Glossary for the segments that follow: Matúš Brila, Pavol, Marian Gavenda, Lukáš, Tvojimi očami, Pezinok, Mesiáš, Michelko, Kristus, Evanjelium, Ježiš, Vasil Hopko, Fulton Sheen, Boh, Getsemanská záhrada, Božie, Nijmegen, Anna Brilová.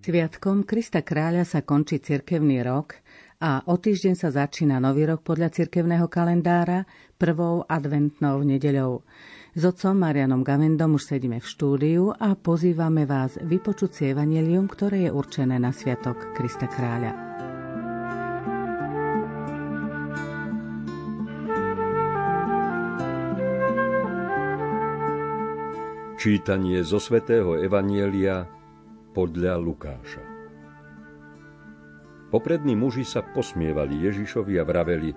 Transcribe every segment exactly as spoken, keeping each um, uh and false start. Sviatkom Krista kráľa sa končí cirkevný rok a o týždeň sa začína nový rok podľa cirkevného kalendára prvou adventnou nedeľou. S otcom Marianom Gavendom už sedíme v štúdiu a pozývame vás vypočuť si evanjelium, ktoré je určené na sviatok Krista kráľa. Čítanie zo svätého Evanjelia podľa Lukáša. Poprední muži sa posmievali Ježišovi a vraveli: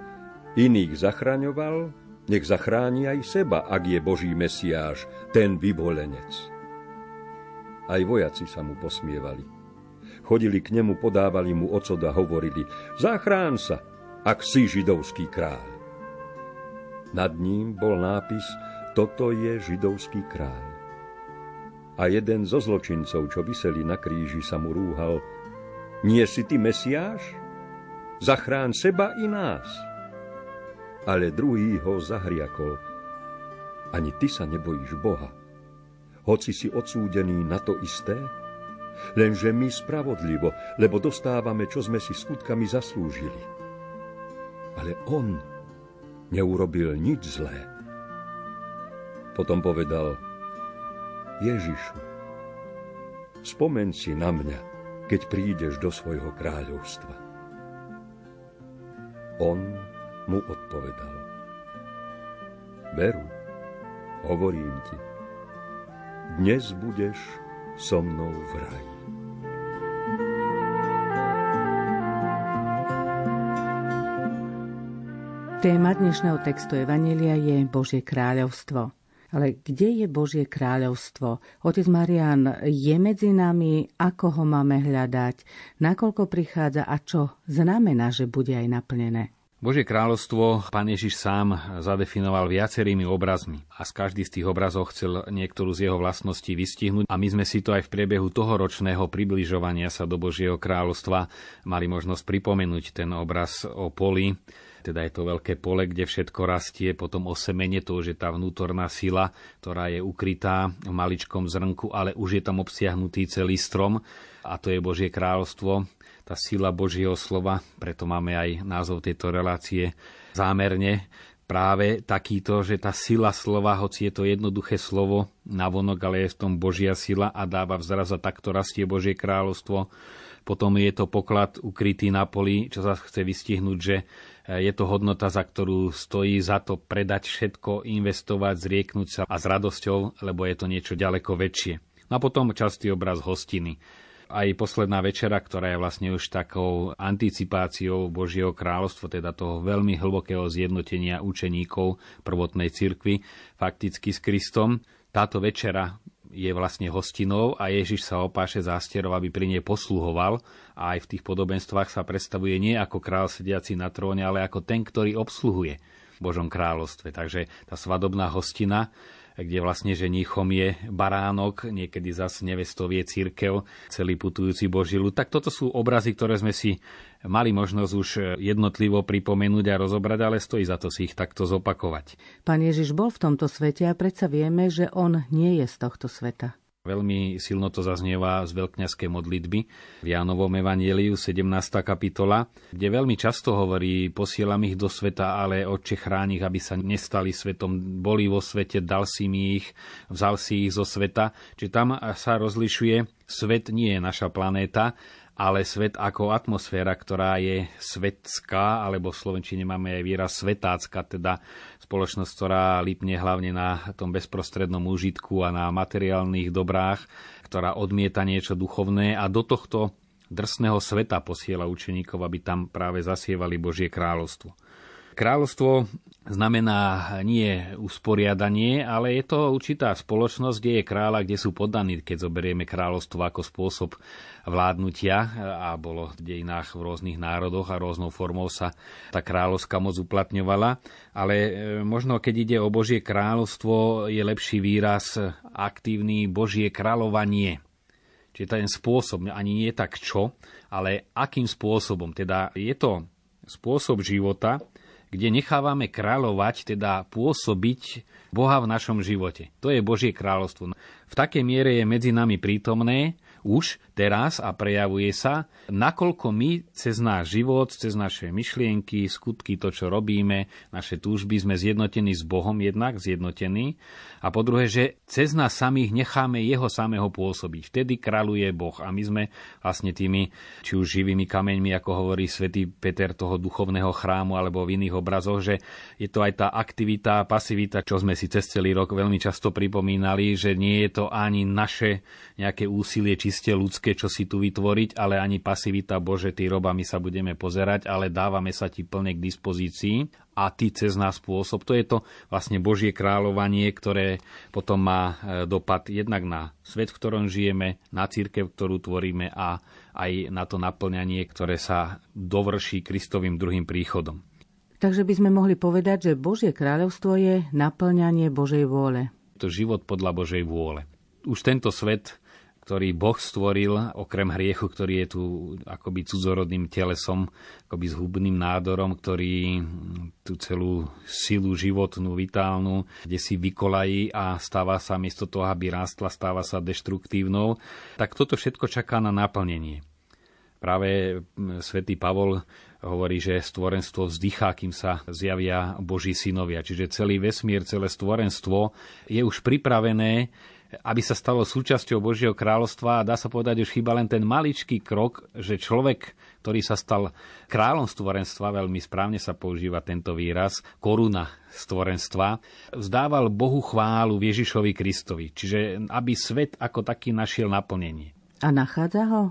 iných zachraňoval, nech zachráni aj seba, ak je Boží Mesiáš, ten vyvolenec. Aj vojaci sa mu posmievali. Chodili k nemu, podávali mu ocot a hovorili: zachráň sa, ak si židovský kráľ. Nad ním bol nápis: toto je židovský kráľ. A jeden zo zločincov, čo viseli na kríži, sa mu rúhal: nie si ty Mesiáš? Zachráň seba i nás. Ale druhý ho zahriakol: ani ty sa nebojíš Boha, hoci si odsúdený na to isté? Lenže my spravodlivo, lebo dostávame, čo sme si skutkami zaslúžili. Ale on neurobil nič zlé. Potom povedal: Ježišu, spomeň si na mňa, keď prídeš do svojho kráľovstva. On mu odpovedal: veru, hovorím ti, dnes budeš so mnou v raji. Téma dnešného textu Evanjelia je Božie kráľovstvo. Ale kde je Božie kráľovstvo? Otec Marian, je medzi nami, ako ho máme hľadať, nakoľko prichádza a čo znamená, že bude aj naplnené? Božie kráľovstvo Pán Ježiš sám zadefinoval viacerými obrazmi a z každý z tých obrazov chcel niektorú z jeho vlastností vystihnúť a my sme si to aj v priebehu tohoročného približovania sa do Božieho kráľovstva mali možnosť pripomenúť ten obraz o poli. Teda je to veľké pole, kde všetko rastie, potom osemenie, to už je tá vnútorná sila, ktorá je ukrytá v maličkom zrnku, ale už je tam obsiahnutý celý strom a to je Božie kráľovstvo, tá sila Božieho slova, preto máme aj názov tejto relácie zámerne práve takýto, že tá sila slova, hoci je to jednoduché slovo navonok, ale je v tom Božia sila a dáva vzraz a takto rastie Božie kráľovstvo. Potom je to poklad ukrytý na poli, čo sa chce vystihnúť, že je to hodnota, za ktorú stojí za to predať všetko, investovať, zrieknúť sa a s radosťou, lebo je to niečo ďaleko väčšie. No a potom častý obraz hostiny. Aj posledná večera, ktorá je vlastne už takou anticipáciou Božieho kráľovstva, teda toho veľmi hlbokého zjednotenia učeníkov prvotnej cirkvi, fakticky s Kristom. Táto večera je vlastne hostinou a Ježiš sa opáše zástierov, aby pri nej posluhoval a aj v tých podobenstvách sa predstavuje nie ako kráľ sediaci na tróne, ale ako ten, ktorý obsluhuje v Božom kráľovstve. Takže tá svadobná hostina, kde vlastne ženíchom je baránok, niekedy zase nevestou je cirkev, celý putujúci Boží ľud. Tak toto sú obrazy, ktoré sme si mali možnosť už jednotlivo pripomenúť a rozobrať, ale stojí za to si ich takto zopakovať. Pán Ježiš bol v tomto svete a predsa vieme, že on nie je z tohto sveta. Veľmi silno to zaznieva z veľkňazskej modlitby v Jánovom Evanjeliu sedemnásta kapitola, kde veľmi často hovorí: posielam ich do sveta, ale Otče, chráň ich, aby sa nestali svetom, boli vo svete, dal si mi ich, vzal si ich zo sveta. Čiže tam sa rozlišuje, svet nie je naša planéta, ale svet ako atmosféra, ktorá je svetská, alebo v slovenčine máme aj výraz svetácka, teda spoločnosť, ktorá lipne hlavne na tom bezprostrednom úžitku a na materiálnych dobrách, ktorá odmieta niečo duchovné a do tohto drsného sveta posiela učeníkov, aby tam práve zasievali Božie kráľovstvo. Kráľovstvo znamená nie usporiadanie, ale je to určitá spoločnosť, kde je kráľ a kde sú poddaní, keď zoberieme kráľovstvo ako spôsob vládnutia a bolo v dejinách v rôznych národoch a rôznou formou sa tá kráľovská moc uplatňovala. Ale možno, keď ide o Božie kráľovstvo, je lepší výraz aktívny Božie kráľovanie. Čiže ten spôsob, ani nie tak čo, ale akým spôsobom. Teda je to spôsob života, kde nechávame kráľovať, teda pôsobiť Boha v našom živote. To je Božie kráľovstvo. V takej miere je medzi nami prítomné, už teraz a prejavuje sa, nakoľko my cez náš život, cez naše myšlienky, skutky, to, čo robíme, naše túžby, sme zjednotení s Bohom jednak, zjednotení. A po druhé, že cez nás samých necháme Jeho samého pôsobiť. Vtedy kráľuje Boh a my sme vlastne tými, či už živými kameňmi, ako hovorí svätý Peter, toho duchovného chrámu, alebo v iných obrazoch, že je to aj tá aktivita, pasivita, čo sme si cez celý rok veľmi často pripomínali, že nie je to ani naše nejaké úsilie čiste ľudské, čo si tu vytvoriť, ale ani pasivita, Bože, Ty robami sa budeme pozerať, ale dávame sa Ti plne k dispozícii a Ty cez nás pôsob. To je to vlastne Božie kráľovanie, ktoré potom má dopad jednak na svet, v ktorom žijeme, na cirkev, ktorú tvoríme a aj na to naplňanie, ktoré sa dovrší Kristovým druhým príchodom. Takže by sme mohli povedať, že Božie kráľovstvo je naplňanie Božej vôle. To život podľa Božej vôle. Už tento svet, ktorý Boh stvoril, okrem hriechu, ktorý je tu akoby cudzorodným telesom, akoby zhubným nádorom, ktorý tú celú silu životnú, vitálnu, kde si vykolají a stáva sa miesto toho, aby rástla, stáva sa deštruktívnou, tak toto všetko čaká na naplnenie. Práve svätý Pavol hovorí, že stvorenstvo vzdychá, kým sa zjavia Boží synovia. Čiže celý vesmír, celé stvorenstvo je už pripravené, aby sa stalo súčasťou Božieho kráľovstva a dá sa povedať, už chýba len ten maličký krok, že človek, ktorý sa stal kráľom stvorenstva, veľmi správne sa používa tento výraz, koruna stvorenstva, vzdával Bohu chválu Ježišovi Kristovi, čiže aby svet ako taký našiel naplnenie. A nachádza ho?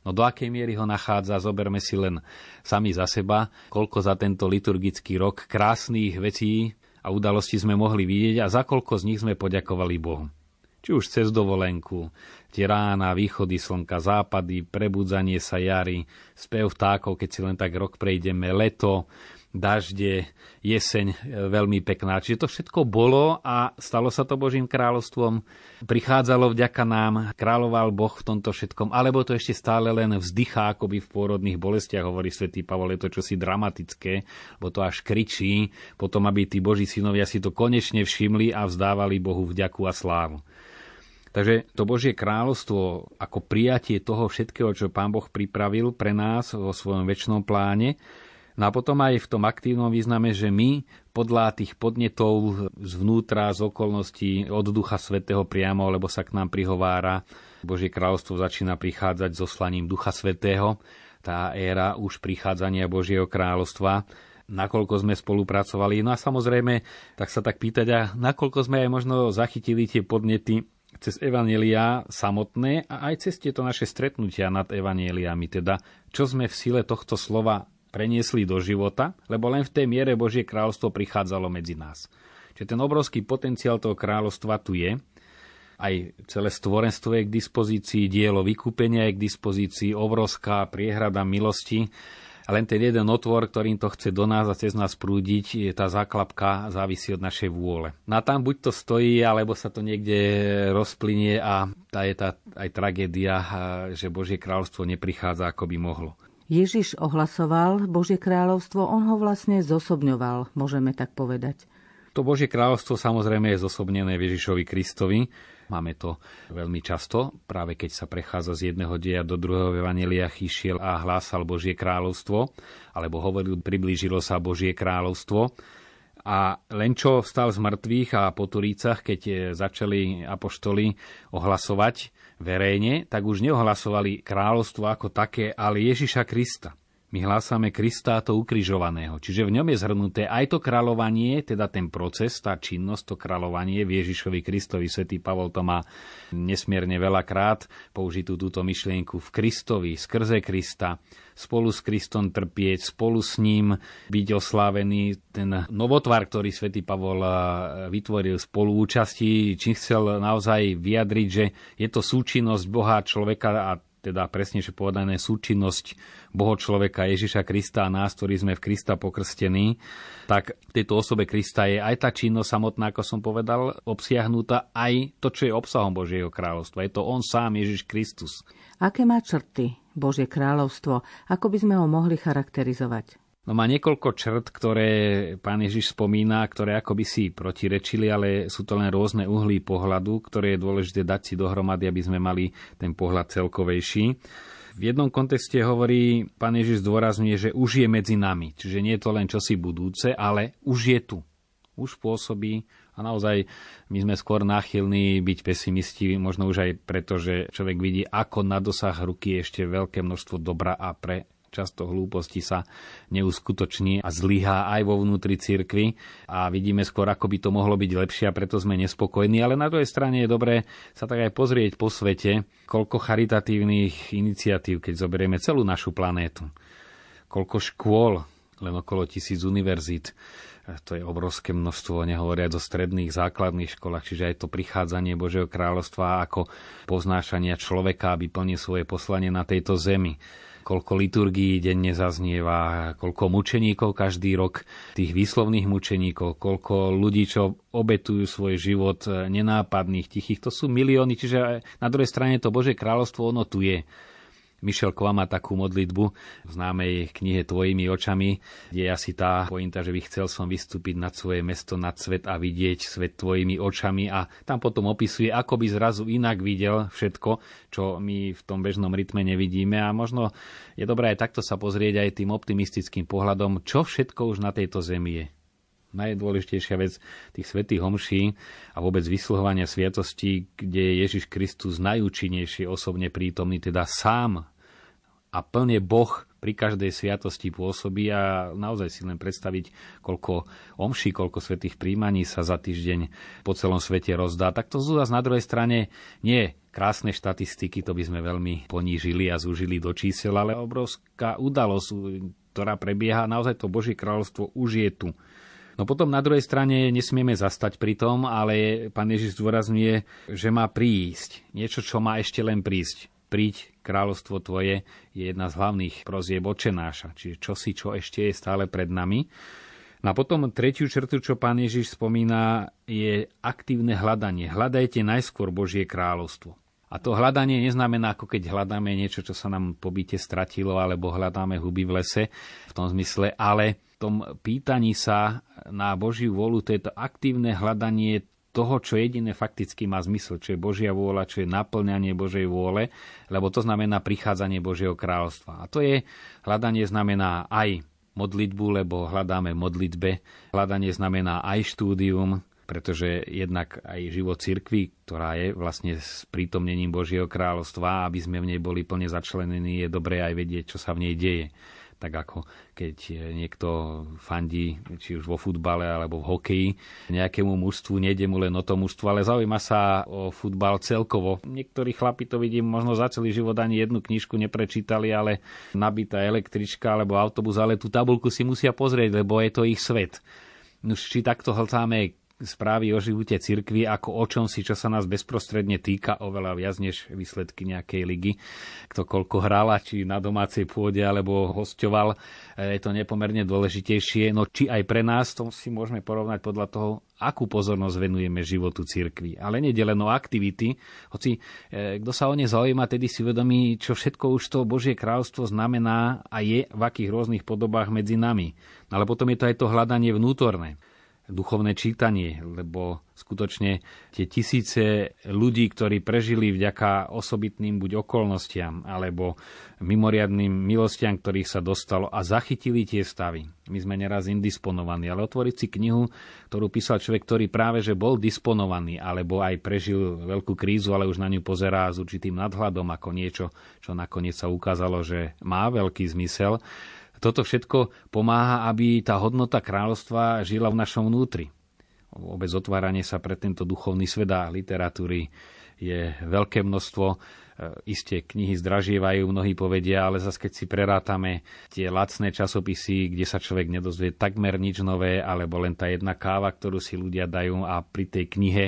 No do akej miery ho nachádza, zoberme si len sami za seba, koľko za tento liturgický rok krásnych vecí a udalostí sme mohli vidieť a za koľko z nich sme poďakovali Bohu. Či už cez dovolenku, tie rána, východy slnka, západy, prebudzanie sa jary, spev vtákov, keď si len tak rok prejdeme, leto, dažde, jeseň, veľmi pekná. Čiže to všetko bolo a stalo sa to Božím kráľovstvom. Prichádzalo vďaka nám, kráľoval Boh v tomto všetkom, alebo to ešte stále len vzdychá, akoby v pôrodných bolestiach, hovorí svätý Pavol, je to čosi dramatické, bo to až kričí, potom aby tí Boží synovia si to konečne všimli a vzdávali Bohu vďaku a slávu. Takže to Božie kráľovstvo ako prijatie toho všetkého, čo Pán Boh pripravil pre nás vo svojom večnom pláne. No a potom aj v tom aktívnom význame, že my podľa tých podnetov zvnútra, z okolností, od Ducha Svätého priamo, lebo sa k nám prihovára, Božie kráľovstvo začína prichádzať so slaním Ducha Svätého, tá éra už prichádzania Božieho kráľovstva, nakoľko sme spolupracovali. No a samozrejme, tak sa tak pýtať, a nakoľko sme aj možno zachytili tie podnety cez evanjeliá samotné a aj cez tieto naše stretnutia nad evanjeliami, teda čo sme v sile tohto slova preniesli do života, lebo len v tej miere Božie kráľovstvo prichádzalo medzi nás. Čiže ten obrovský potenciál toho kráľovstva tu je, aj celé stvorenstvo je k dispozícii, dielo vykúpenia je k dispozícii, obrovská priehrada milosti, a len ten jeden otvor, ktorým to chce do nás a cez nás prúdiť, tá záklapka závisí od našej vôle. No a tam buď to stojí, alebo sa to niekde rozplynie a tá je tá aj tragédia, že Božie kráľovstvo neprichádza, ako by mohlo. Ježiš ohlasoval Božie kráľovstvo, on ho vlastne zosobňoval, môžeme tak povedať. To Božie kráľovstvo samozrejme je zosobnené v Ježišovi Kristovi. Máme to veľmi často, práve keď sa prechádza z jedného deja do druhého evanjelia, išiel a hlásal Božie kráľovstvo, alebo hovoril, priblížilo sa Božie kráľovstvo. A len čo vstal z mŕtvych a po Turícach, keď začali apoštoli ohlasovať verejne, tak už neohlasovali kráľovstvo ako také, ale Ježiša Krista. My hlásame Krista, to ukrižovaného. Čiže v ňom je zhrnuté aj to kráľovanie, teda ten proces, tá činnosť, to kráľovanie v Ježišovi Kristovi. Svätý Pavol to má nesmierne veľakrát použitú túto myšlienku v Kristovi, skrze Krista, spolu s Kristom trpieť, spolu s ním byť oslávený. Ten novotvar, ktorý svätý Pavol vytvoril spoluúčasti, čím chcel naozaj vyjadriť, že je to súčinnosť Boha človeka a teda presnejšie povedané súčinnosť Boho človeka Ježiša Krista a nás, ktorí sme v Krista pokrstení, tak v tejto osobe Krista je aj tá činnosť samotná, ako som povedal, obsiahnutá aj to, čo je obsahom Božieho kráľovstva. Je to on sám, Ježiš Kristus. Aké má črty Božie kráľovstvo? Ako by sme ho mohli charakterizovať? No má niekoľko črt, ktoré pán Ježiš spomína, ktoré akoby si protirečili, ale sú to len rôzne uhly pohľadu, ktoré je dôležité dať si dohromady, aby sme mali ten pohľad celkovejší. V jednom kontexte hovorí pán Ježiš zdôrazňuje, že už je medzi nami. Čiže nie je to len čosi budúce, ale už je tu. Už pôsobí a naozaj my sme skôr náchylní byť pesimisti, možno už aj preto, že človek vidí, ako na dosah ruky ešte veľké množstvo dobra a pre často hlúposti sa neuskutoční a zlyhá aj vo vnútri cirkvi a vidíme skôr, ako by to mohlo byť lepšie a preto sme nespokojní. Ale na druhej strane je dobré sa tak aj pozrieť po svete, koľko charitatívnych iniciatív, keď zoberieme celú našu planétu, koľko škôl, len okolo tisíc univerzít, to je obrovské množstvo, nehovoriac o stredných, základných školách, čiže aj to prichádzanie Božieho kráľovstva ako poznášania človeka, aby plnil svoje poslanie na tejto zemi. Koľko liturgií denne zaznieva, koľko mučeníkov každý rok, tých výslovných mučeníkov, koľko ľudí, čo obetujú svoj život nenápadných, tichých, to sú milióny, čiže na druhej strane to Božie kráľovstvo, ono tu je. Michelko má takú modlitbu v známej knihe Tvojimi očami, kde je asi tá pointa, že by chcel som vystúpiť nad svoje mesto, nad svet a vidieť svet tvojimi očami, a tam potom opisuje, ako by zrazu inak videl všetko, čo my v tom bežnom rytme nevidíme, a možno je dobré aj takto sa pozrieť aj tým optimistickým pohľadom, čo všetko už na tejto zemi je. Najdôležitejšia vec tých svätých homší a vôbec vysluhovania sviatostí, kde je Ježiš Kristus najúčinnejšie osobne prítomný, teda sám a plne Boh pri každej sviatosti pôsobí, a naozaj si len predstaviť, koľko omší, koľko svätých príjmaní sa za týždeň po celom svete rozdá. Tak to zúraz na druhej strane nie krásne štatistiky, to by sme veľmi ponížili a zúžili do čísel, ale obrovská udalosť, ktorá prebieha, naozaj to Božie kráľovstvo už je tu. No potom na druhej strane nesmieme zastať pri tom, ale pán Ježiš zdôrazňuje, že má prísť. Niečo, čo má ešte len prísť. Príď, kráľovstvo tvoje, je jedna z hlavných prosieb Otče náša. Čiže čosi, čo ešte je stále pred nami. No a potom tretiu črtu, čo pán Ježiš spomína, je aktívne hľadanie. Hľadajte najskôr Božie kráľovstvo. A to hľadanie neznamená, ako keď hľadáme niečo, čo sa nám po byte stratilo, alebo hľadáme huby v lese, v tom zmysle, ale v tom pýtaní sa na Božiu vôľu, to je to aktívne hľadanie toho, čo jediné fakticky má zmysel, čo je Božia vôľa, čo je naplňanie Božej vôle, lebo to znamená prichádzanie Božieho kráľovstva. A to je, hľadanie znamená aj modlitbu, lebo hľadáme modlitbe, hľadanie znamená aj štúdium, pretože jednak aj život cirkvi, ktorá je vlastne s prítomnením Božieho kráľovstva, aby sme v nej boli plne začlenení, je dobré aj vedieť, čo sa v nej deje. Tak ako keď niekto fandí, či už vo futbale alebo v hokeji, nejakému mužstvu, nejde mu len o to mužstvo, ale zaujíma sa o futbal celkovo. Niektorí chlapi, to vidím, možno za celý život ani jednu knižku neprečítali, ale nabitá električka alebo autobus, ale tú tabuľku si musia pozrieť, lebo je to ich svet. Už či takto hltáme správy o živote cirkvi, ako o čom si, čo sa nás bezprostredne týka, oveľa viac než výsledky nejakej ligy. Kto koľko hral, či na domácej pôde, alebo hosťoval, je to nepomerne dôležitejšie. No či aj pre nás, to si môžeme porovnať podľa toho, akú pozornosť venujeme životu cirkvi. Ale nedeleno aktivity, hoci e, kto sa o ne zaujíma, tedy si uvedomí, čo všetko už to Božie kráľovstvo znamená a je v akých rôznych podobách medzi nami. Ale potom je to aj to hľadanie vnútorné. Duchovné čítanie, lebo skutočne tie tisíce ľudí, ktorí prežili vďaka osobitným buď okolnostiam, alebo mimoriadnym milostiam, ktorých sa dostalo, a zachytili tie stavy. My sme neraz indisponovaní, ale otvoriť si knihu, ktorú písal človek, ktorý práve že bol disponovaný, alebo aj prežil veľkú krízu, ale už na ňu pozerá s určitým nadhľadom ako niečo, čo nakoniec sa ukázalo, že má veľký zmysel. Toto všetko pomáha, aby tá hodnota kráľovstva žila v našom vnútri. Vôbec otváranie sa pre tento duchovný svet a literatúry je veľké množstvo. Isté knihy zdražievajú, mnohí povedia, ale zase keď si prerátame tie lacné časopisy, kde sa človek nedozvie takmer nič nové, alebo len tá jedna káva, ktorú si ľudia dajú, a pri tej knihe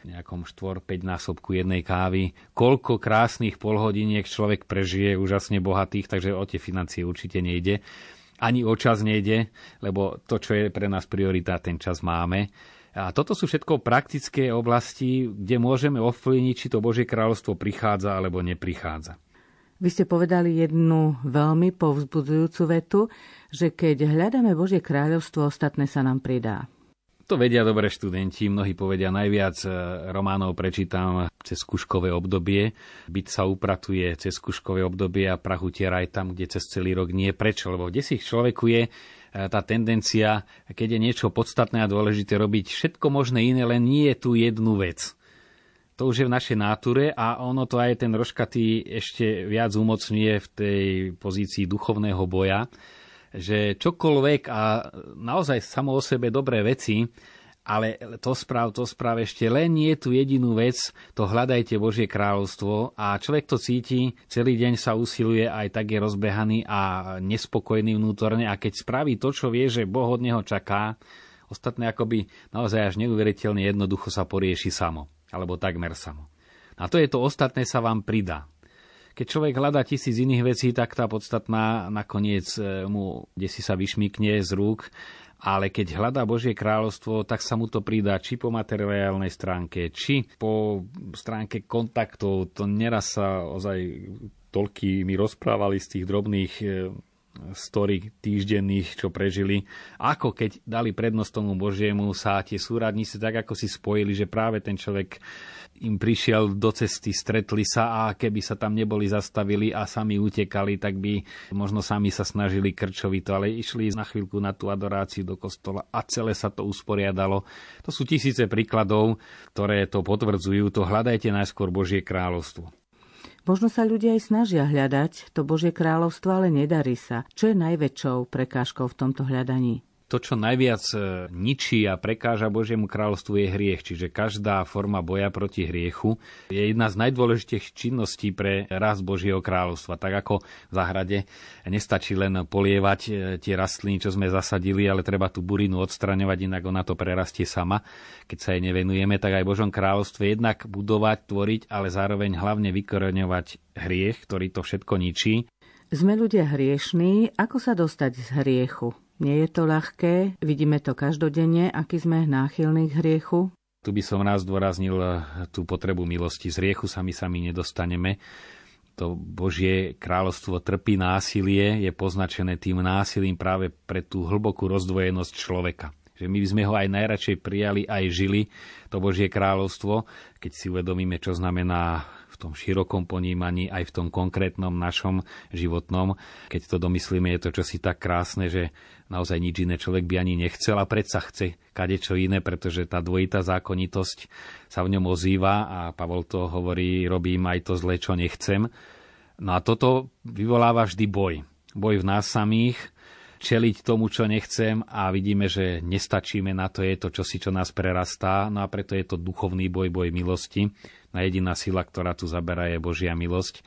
nejakom štyri až päť násobku jednej kávy. Koľko krásnych polhodiniek človek prežije, úžasne bohatých, takže o tie financie určite nejde. Ani o čas nejde, lebo to, čo je pre nás priorita, ten čas máme. A toto sú všetko praktické oblasti, kde môžeme ovplyvniť, či to Božie kráľovstvo prichádza alebo neprichádza. Vy ste povedali jednu veľmi povzbudzujúcu vetu, že keď hľadáme Božie kráľovstvo, ostatné sa nám pridá. To vedia dobre študenti, mnohí povedia, najviac románov prečítam cez skúškové obdobie. Byt sa upratuje cez skúškové obdobie a prach utiera aj tam, kde cez celý rok nie. Prečo? Lebo v desich človeku je tá tendencia, keď je niečo podstatné a dôležité, robiť všetko možné iné, len nie je tu jednu vec. To už je v našej náture a ono to aj ten rožkatý ešte viac umocňuje v tej pozícii duchovného boja, že čokoľvek a naozaj samo o sebe dobré veci, ale to správ, to správ ešte len nie je tu jedinú vec, to hľadajte Božie kráľovstvo a človek to cíti, celý deň sa usiluje, aj tak je rozbehaný a nespokojný vnútorne a keď spraví to, čo vie, že Boh od neho čaká, ostatné akoby naozaj až neuveriteľne jednoducho sa porieši samo. Alebo takmer samo. A to je to ostatné sa vám pridá. Keď človek hľadá tisíc iných vecí, tak tá podstatná nakoniec mu desi sa vyšmykne z rúk, ale keď hľadá Božie kráľovstvo, tak sa mu to pridá či po materiálnej stránke, či po stránke kontaktov. To neraz sa ozaj toľký mi rozprávali z tých drobných story týždenných, čo prežili, ako keď dali prednosť tomu Božiemu, sa tie súradníci tak ako si spojili, že práve ten človek im prišiel do cesty, stretli sa a keby sa tam neboli zastavili a sami utekali, tak by možno sami sa snažili krčovito, ale išli na chvíľku na tú adoráciu do kostola a celé sa to usporiadalo. To sú tisíce príkladov, ktoré to potvrdzujú, to hľadajte najskôr Božie kráľovstvo. Možno sa ľudia aj snažia hľadať to Božie kráľovstvo, ale nedarí sa. Čo je najväčšou prekážkou v tomto hľadaní? To, čo najviac ničí a prekáža Božiemu kráľovstvu, je hriech. Čiže každá forma boja proti hriechu je jedna z najdôležitejších činností pre rast Božieho kráľovstva. Tak ako v záhrade nestačí len polievať tie rastliny, čo sme zasadili, ale treba tú burinu odstraňovať, inak ona to prerastie sama. Keď sa jej nevenujeme, tak aj v Božom kráľovstve jednak budovať, tvoriť, ale zároveň hlavne vykoreňovať hriech, ktorý to všetko ničí. Sme ľudia hriešní. Ako sa dostať z hriechu? Nie je to ľahké, vidíme to každodenne, aký sme náchylní k hriechu. Tu by som raz zdôraznil tú potrebu milosti. Z hriechu sami sami nedostaneme. To Božie kráľovstvo trpí násilie, je poznačené tým násilím práve pre tú hlbokú rozdvojenosť človeka. Že my by sme ho aj najradšej prijali, aj žili, to Božie kráľovstvo, keď si uvedomíme, čo znamená v tom širokom ponímaní, aj v tom konkrétnom našom životnom. Keď to domyslíme, je to čosi tak krásne, že naozaj nič iné človek by ani nechcel a predsa chce kadečo iné, pretože tá dvojitá zákonitosť sa v ňom ozýva a Pavol to hovorí, robím aj to zlé, čo nechcem. No a toto vyvoláva vždy boj. Boj v nás samých, čeliť tomu, čo nechcem a vidíme, že nestačíme na to, je to čosi, čo nás prerastá, no a preto je to duchovný boj, boj milosti. Na jediná sila, ktorá tu zaberá, je Božia milosť.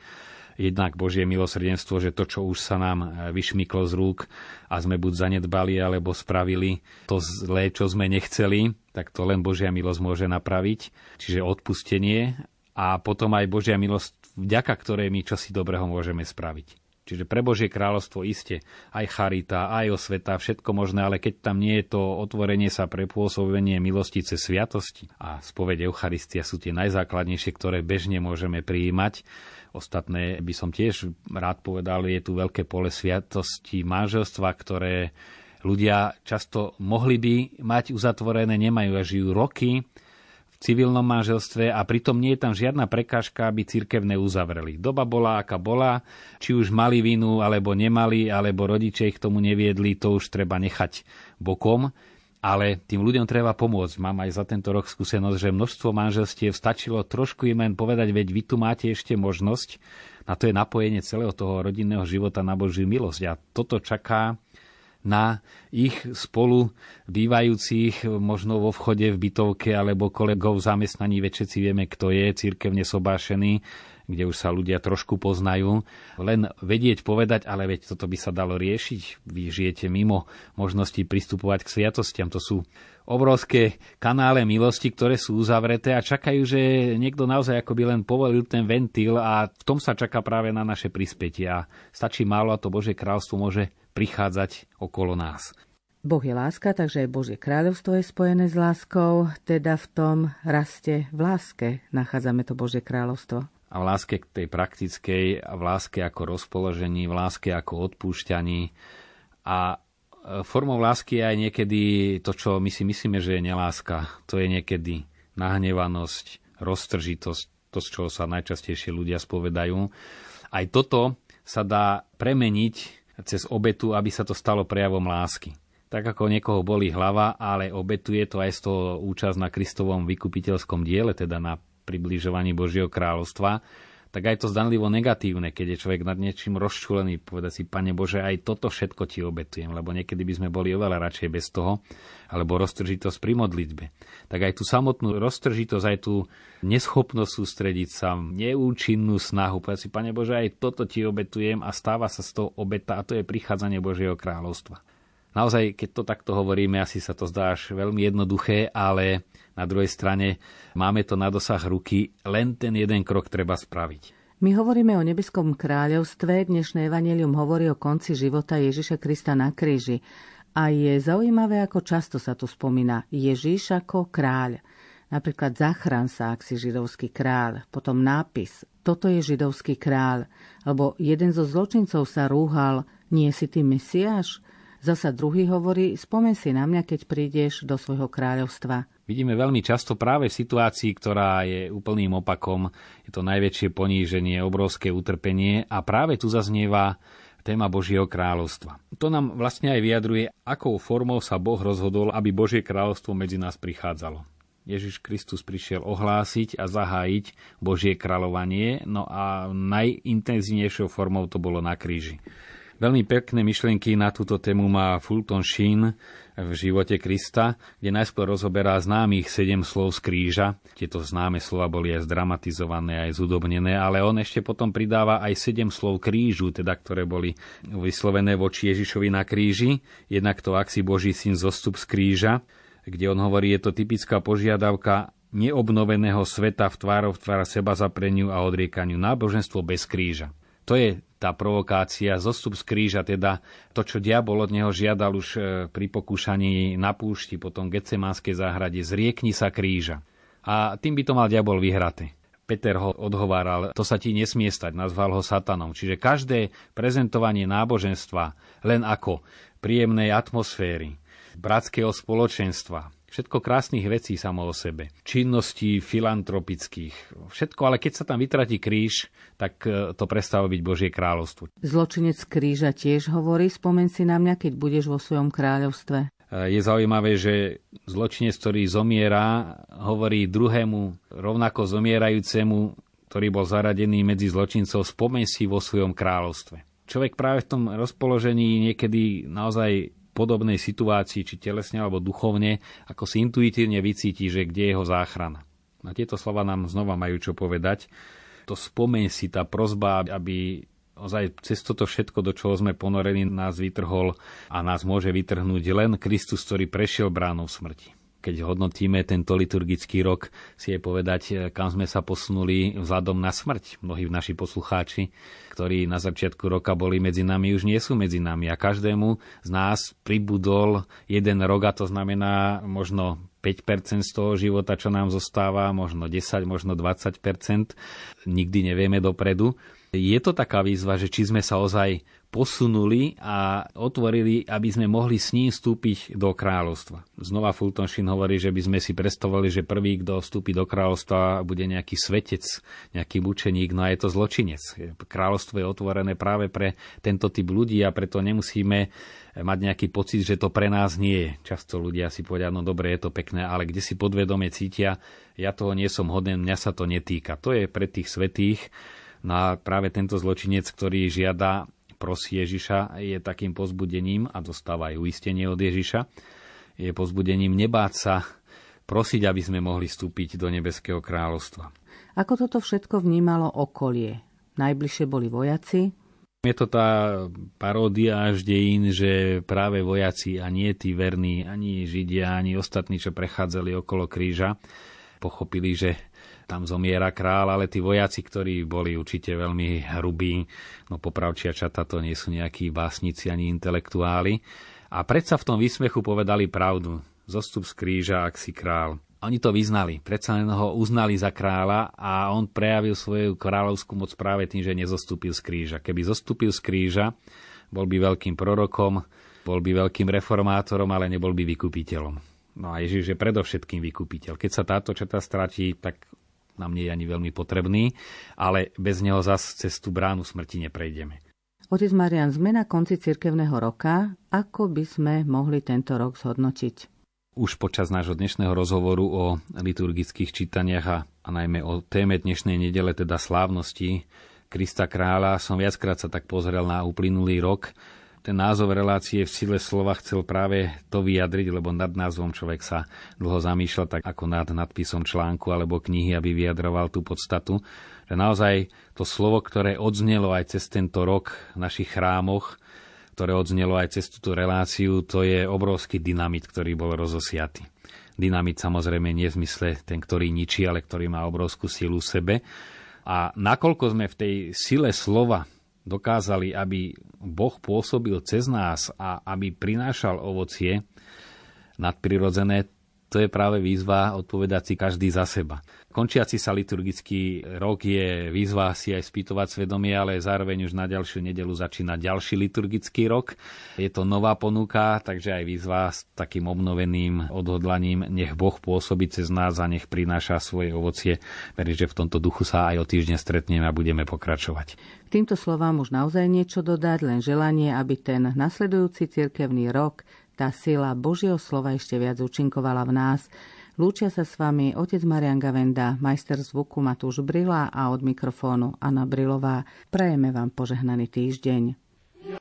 Jednak Božie milosrdenstvo, že to, čo už sa nám vyšmyklo z rúk a sme buď zanedbali, alebo spravili to zlé, čo sme nechceli, tak to len Božia milosť môže napraviť, čiže odpustenie a potom aj Božia milosť, vďaka ktorej my čosi dobrého môžeme spraviť. Čiže pre Božie kráľovstvo iste aj charita, aj osveta, všetko možné, ale keď tam nie je to otvorenie sa pre pôsobenie milosti cez sviatosti a spoveď Eucharistia sú tie najzákladnejšie, ktoré bežne môžeme prijímať. Ostatné by som tiež rád povedal, je tu veľké pole sviatosti manželstva, ktoré ľudia často mohli by mať uzatvorené, nemajú a žijú roky v civilnom manželstve a pritom nie je tam žiadna prekážka, aby cirkevné uzavreli. Doba bola, aká bola, či už mali vinu, alebo nemali, alebo rodičia ich tomu neviedli, to už treba nechať bokom, ale tým ľuďom treba pomôcť. Mám aj za tento rok skúsenosť, že množstvo manželstiev stačilo trošku im len povedať, veď vy tu máte ešte možnosť, na to je napojenie celého toho rodinného života na Božiu milosť a toto čaká na ich spolu bývajúcich, možno vo vchode v bytovke alebo kolegov v zamestnaní, veď všetci vieme, kto je cirkevne sobášený, kde už sa ľudia trošku poznajú. Len vedieť, povedať, ale veď toto by sa dalo riešiť. Vy žijete mimo možnosti pristupovať k sviatostiam. To sú obrovské kanále milosti, ktoré sú uzavreté a čakajú, že niekto naozaj akoby len povolil ten ventil a v tom sa čaká práve na naše prispätie. A stačí málo a to Božie kráľstvo môže prichádzať okolo nás. Boh je láska, takže aj Božie kráľovstvo je spojené s láskou, teda v tom raste v láske nachádzame to Božie kráľovstvo. a v láske k tej praktickej, a v láske ako rozpoložení, v láske ako odpúšťaní. A formou lásky je aj niekedy to, čo my si myslíme, že je neláska. To je niekedy nahnevanosť, roztržitosť, to, z čoho sa najčastejšie ľudia spovedajú. Aj toto sa dá premeniť cez obetu, aby sa to stalo prejavom lásky. Tak ako niekoho bolí hlava, ale obetuje to aj z toho účasť na Kristovom vykupiteľskom diele, teda na približovaní Božieho kráľovstva, tak aj to zdanlivo negatívne, keď je človek nad niečím rozčúlený, povedať si, Pane Bože, aj toto všetko Ti obetujem, lebo niekedy by sme boli oveľa radšej bez toho, alebo roztržitosť pri modlitbe. Tak aj tú samotnú roztržitosť, aj tú neschopnosť sústrediť sa, neúčinnú snahu, povedať si, Pane Bože, aj toto Ti obetujem, a stáva sa z toho obeta, a to je prichádzanie Božieho kráľovstva. Naozaj, keď to takto hovoríme, asi sa to zdá až veľmi jednoduché, ale na druhej strane máme to na dosah ruky, len ten jeden krok treba spraviť. My hovoríme o nebeskom kráľovstve, dnešné Evanjelium hovorí o konci života Ježiša Krista na kríži. A je zaujímavé, ako často sa tu spomína Ježiš ako kráľ. Napríklad zachrán sa, ak si židovský kráľ, potom nápis Toto je židovský kráľ, alebo jeden zo zločincov sa rúhal Nie si ty Mesiáš? Zasa druhý hovorí, spomen si na mňa, keď prídeš do svojho kráľovstva. Vidíme veľmi často práve v situácii, ktorá je úplným opakom. Je to najväčšie poníženie, obrovské utrpenie, a práve tu zaznieva téma Božieho kráľovstva. To nám vlastne aj vyjadruje, akou formou sa Boh rozhodol, aby Božie kráľovstvo medzi nás prichádzalo. Ježiš Kristus prišiel ohlásiť a zahájiť Božie kráľovanie, no a najintenzívnejšou formou to bolo na kríži. Veľmi pekné myšlienky na túto tému má Fulton Sheen v živote Krista, kde najskôr rozoberá známych sedem slov z kríža. Tieto známe slova boli aj zdramatizované, aj zúdobnené, ale on ešte potom pridáva aj sedem slov krížu, teda ktoré boli vyslovené voči Ježišovi na kríži. Jednak to, ak si Boží syn, zostup z kríža, kde on hovorí, je to typická požiadavka neobnoveného sveta v tvárov tvára seba zapreniu a odriekaniu, náboženstvo bez kríža. To je tá provokácia, zostup z kríža, teda to, čo diabol od neho žiadal už pri pokúšaní na púšti, potom v Getsemánskej záhrade, zriekni sa kríža. A tým by to mal diabol vyhraté. Peter ho odhováral, to sa ti nesmie stať, nazval ho satanom. Čiže každé prezentovanie náboženstva len ako príjemnej atmosféry, bratského spoločenstva, všetko krásnych vecí samo o sebe, činností filantropických, všetko, ale keď sa tam vytratí kríž, tak to prestáva byť Božie kráľovstvo. Zločinec kríža tiež hovorí, spomen si na mňa, keď budeš vo svojom kráľovstve. Je zaujímavé, že zločinec, ktorý zomiera, hovorí druhému rovnako zomierajúcemu, ktorý bol zaradený medzi zločincov, spomen si vo svojom kráľovstve. Človek práve v tom rozpoložení niekedy naozaj podobnej situácii, či telesne alebo duchovne, ako si intuitívne vycíti, že kde je jeho záchrana. Na tieto slova nám znova majú čo povedať. To spomeň si, tá prosba, aby ozaj cez toto všetko, do čoho sme ponorení, nás vytrhol a nás môže vytrhnúť len Kristus, ktorý prešiel bránou smrti. Keď hodnotíme tento liturgický rok, si je povedať, kam sme sa posunuli vzhľadom na smrť. Mnohí naši poslucháči, ktorí na začiatku roka boli medzi nami, už nie sú medzi nami. A každému z nás pribudol jeden rok, a to znamená možno päť percent z toho života, čo nám zostáva, možno desať, možno dvadsať percent. Nikdy nevieme dopredu. Je to taká výzva, že či sme sa ozaj posunuli a otvorili, aby sme mohli s ním vstúpiť do kráľovstva. Znova Fulton Sheen hovorí, že by sme si predstavovali, že prvý, kto vstúpi do kráľovstva, bude nejaký svetec, nejaký mučeník, no a je to zločinec. Kráľovstvo je otvorené práve pre tento typ ľudí, a preto nemusíme mať nejaký pocit, že to pre nás nie je. Často ľudia si povedia, no dobre, je to pekné, ale kde si podvedome cítia, ja toho nie som hoden, mňa sa to netýka. To je pre tých svätých. No a práve tento zločinec, ktorý žiada, prosí Ježiša, je takým pozbudením, a dostáva aj uistenie od Ježiša, je pozbudením nebáť sa, prosiť, aby sme mohli vstúpiť do nebeského kráľovstva. Ako toto všetko vnímalo okolie? Najbližšie boli vojaci? Je to tá paródia až dejín, že práve vojaci, a nie tí verní, ani Židia, ani ostatní, čo prechádzali okolo kríža, pochopili, že tam zomiera kráľ, ale tí vojaci, ktorí boli určite veľmi hrubí, no popravčia čata, to nie sú nejakí básnici ani intelektuáli. A predsa v tom výsmechu povedali pravdu. Zostup z kríža, ak si kráľ. Oni to vyznali. Predsa len ho uznali za kráľa a on prejavil svoju kráľovskú moc práve tým, že nezostúpil z kríža. Keby zostúpil z kríža, bol by veľkým prorokom, bol by veľkým reformátorom, ale nebol by vykupiteľom. No a Ježiš je predovšetkým vykupiteľ. Keď sa táto črta stratí, tak nám nie je ani veľmi potrebný, ale bez neho zas cez tú bránu smrti neprejdeme. Otec Marian, sme na konci cirkevného roka. Ako by sme mohli tento rok zhodnotiť? Už počas nášho dnešného rozhovoru o liturgických čítaniach a, a najmä o téme dnešnej nedele, teda slávnosti Krista Kráľa, som viackrát sa tak pozrel na uplynulý rok. Ten názov relácie V sile slova chcel práve to vyjadriť, lebo nad názvom človek sa dlho zamýšľa, tak ako nad nadpisom článku alebo knihy, aby vyjadroval tú podstatu. Že naozaj to slovo, ktoré odznelo aj cez tento rok v našich chrámoch, ktoré odznelo aj cez túto reláciu, to je obrovský dynamit, ktorý bol rozosiatý. Dynamit samozrejme nie v zmysle ten, ktorý ničí, ale ktorý má obrovskú silu v sebe. A nakoľko sme v tej sile slova dokázali, aby Boh pôsobil cez nás a aby prinášal ovocie nadprirodzené, to je práve výzva odpovedať si každý za seba. Končiaci sa liturgický rok je výzva si aj spýtovať svedomie, ale zároveň už na ďalšiu nedeľu začína ďalší liturgický rok. Je to nová ponuka, takže aj výzva s takým obnoveným odhodlaním, nech Boh pôsobí cez nás a nech prináša svoje ovocie. Verím, že v tomto duchu sa aj o týždeň stretneme a budeme pokračovať. K týmto slovám už naozaj niečo dodať, len želanie, aby ten nasledujúci cirkevný rok tá sila Božieho slova ešte viac účinkovala v nás. Lúčia sa s vami otec Marian Gavenda, majster zvuku Matúš Brila a od mikrofónu Anna Brilová. Prajeme vám požehnaný týždeň.